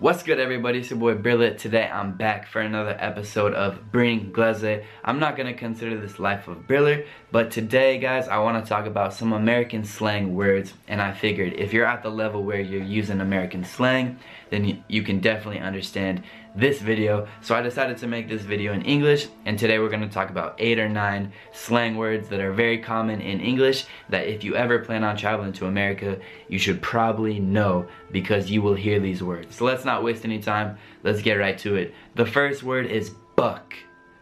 What's good, everybody? It's your boy Brillet. Today I'm back for another episode of Bring Glaze. I'm not gonna consider this Life of Brillet, but today, guys, I want to talk about some American slang words, and I figured if you're at the level where you're using American slang, then you can definitely understand this video. So I decided to make this video in English, and today we're gonna talk about 8 or 9 slang words that are very common in English that if you ever plan on traveling to America, you should probably know because you will hear these words. So let's not waste any time, let's get right to it. The first word is buck.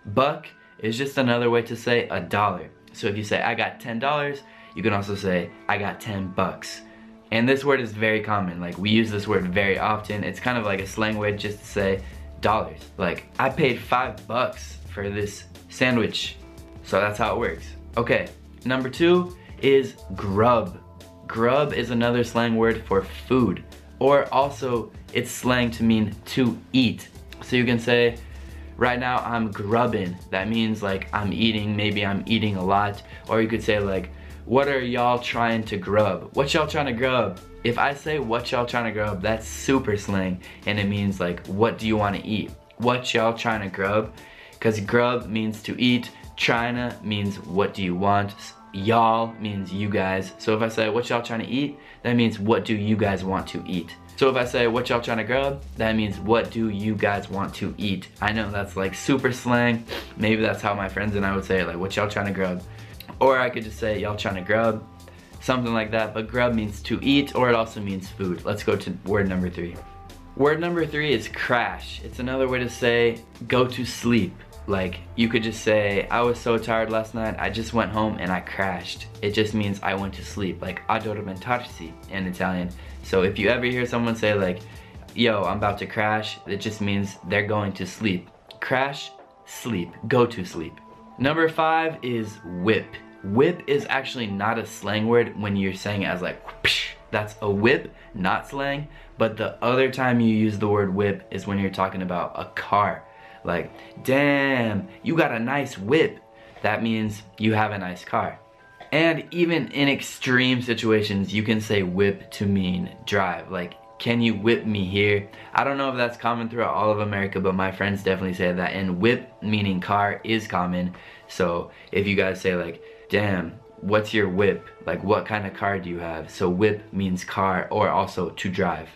Buck is just another way to say a dollar. So if you say I got $10, you can also say I got 10 bucks. And this word is very common, like we use this word very often. It's kind of like a slang word just to say dollars. Like I paid $5 for this sandwich. So that's how it works. Okay, number 2 is grub. Grub is another slang word for food. Or also, it's slang to mean to eat. So you can say, right now I'm grubbing. That means like I'm eating, maybe I'm eating a lot. Or you could say like, what are y'all trying to grub? What y'all trying to grub? If I say what y'all trying to grub, that's super slang. And it means like, what do you want to eat? What y'all trying to grub? Because grub means to eat. China means what do you want? Y'all means you guys. So if I say what y'all trying to eat, that means what do you guys want to eat. So if I say what y'all trying to grub, that means what do you guys want to eat. I know that's like super slang. Maybe that's how my friends and I would say it, like what y'all trying to grub. Or I could just say y'all trying to grub, something like that. But grub means to eat, or it also means food. Let's go to word number 3. Word number 3 is crash. It's another way to say go to sleep. Like you could just say I was so tired last night, I just went home and I crashed. It just means I went to sleep, like a dormentarsi in Italian. So if you ever hear someone say like, yo, I'm about to crash, it just means they're going to sleep. Crash, sleep, go to sleep. Number 5 is whip. Whip is actually not a slang word when you're saying it as like whoosh. That's a whip, not slang. But the other time you use the word whip is when you're talking about a car. Like, damn, you got a nice whip. That means you have a nice car. And even in extreme situations, you can say whip to mean drive. Like, can you whip me here? I don't know if that's common throughout all of America, but my friends definitely say that. And whip meaning car is common. So if you guys say like, damn, what's your whip? Like, what kind of car do you have? So whip means car, or also to drive.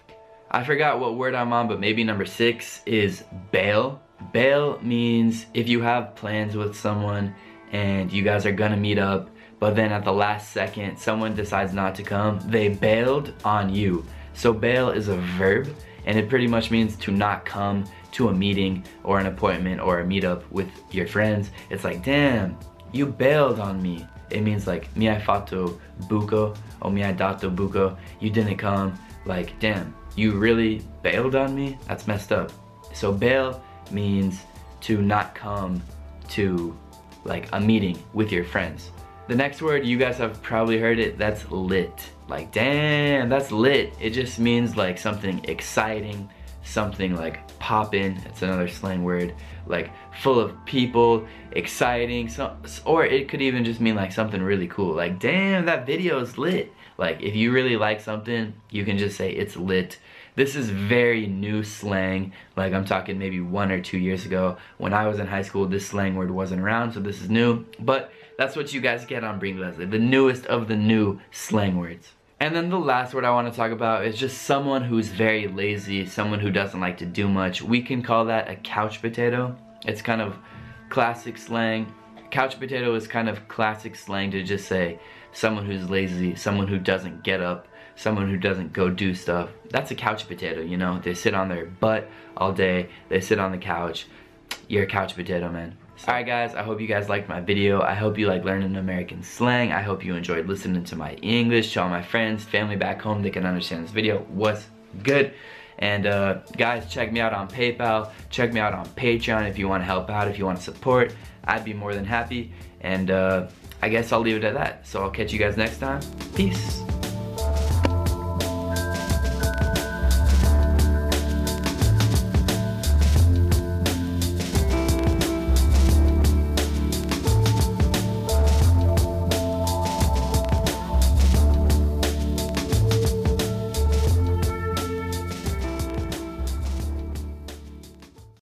I forgot what word I'm on, but maybe number 6 is bail. Bail means if you have plans with someone and you guys are gonna meet up, but then at the last second someone decides not to come, they bailed on you. So bail is a verb, and it pretty much means to not come to a meeting or an appointment or a meetup with your friends. It's like, damn, you bailed on me. It means like, mi hai fatto buco, o mi hai dato buco, you didn't come. Like, damn, you really bailed on me? That's messed up. So bail means to not come to like a meeting with your friends. The next word, you guys have probably heard it, that's lit. Like, damn, that's lit. It just means like something exciting, something like poppin'. It's another slang word, like full of people, exciting. So, or it could even just mean like something really cool. Like, damn, that video is lit. Like, if you really like something, you can just say it's lit. This is very new slang. Like, I'm talking maybe 1 or 2 years ago. When I was in high school, this slang word wasn't around, so this is new. But that's what you guys get on Bring Leslie, the newest of the new slang words. And then the last word I want to talk about is just someone who's very lazy, someone who doesn't like to do much. We can call that a couch potato. It's kind of classic slang. Couch potato is kind of classic slang to just say someone who's lazy, someone who doesn't get up, someone who doesn't go do stuff. That's a couch potato, you know? They sit on their butt all day, they sit on the couch. You're a couch potato, man. Alright guys, I hope you guys liked my video. I hope you like learning American slang. I hope you enjoyed listening to my English, to all my friends, family back home that can understand this video. What's good? And guys, check me out on PayPal. Check me out on Patreon if you want to help out, if you want to support. I'd be more than happy. And I guess I'll leave it at that. So I'll catch you guys next time. Peace.